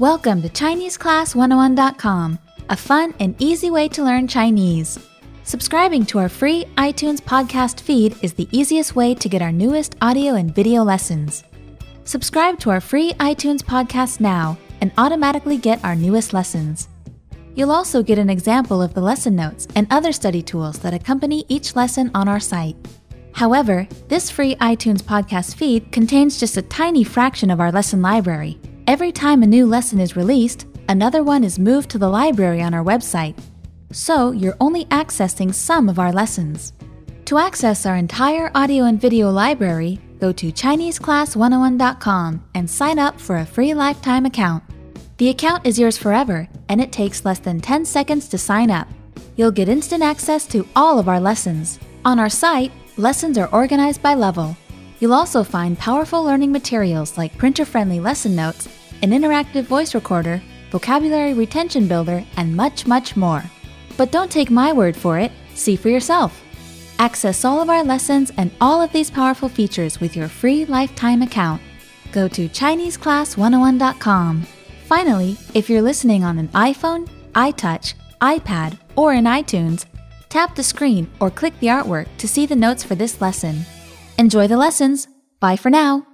Welcome to ChineseClass101.com, a fun and easy way to learn Chinese. Subscribing to our free iTunes podcast feed is the easiest way to get our newest audio and video lessons. Subscribe to our free iTunes podcast now and automatically get our newest lessons. You'll also get an example of the lesson notes and other study tools that accompany each lesson on our site. However, this free iTunes podcast feed contains just a tiny fraction of our lesson library. Every time a new lesson is released, another one is moved to the library on our website. So you're only accessing some of our lessons. To access our entire audio and video library, go to ChineseClass101.com and sign up for a free lifetime account. The account is yours forever, and it takes less than 10 seconds to sign up. You'll get instant access to all of our lessons. On our site, lessons are organized by level. You'll also find powerful learning materials like printer-friendly lesson notes, an interactive voice recorder, vocabulary retention builder, and much, much more. But don't take my word for it, see for yourself. Access all of our lessons and all of these powerful features with your free lifetime account. Go to ChineseClass101.com. Finally, if you're listening on an iPhone, iTouch, iPad, or in iTunes, tap the screen or click the artwork to see the notes for this lesson. Enjoy the lessons. Bye for now.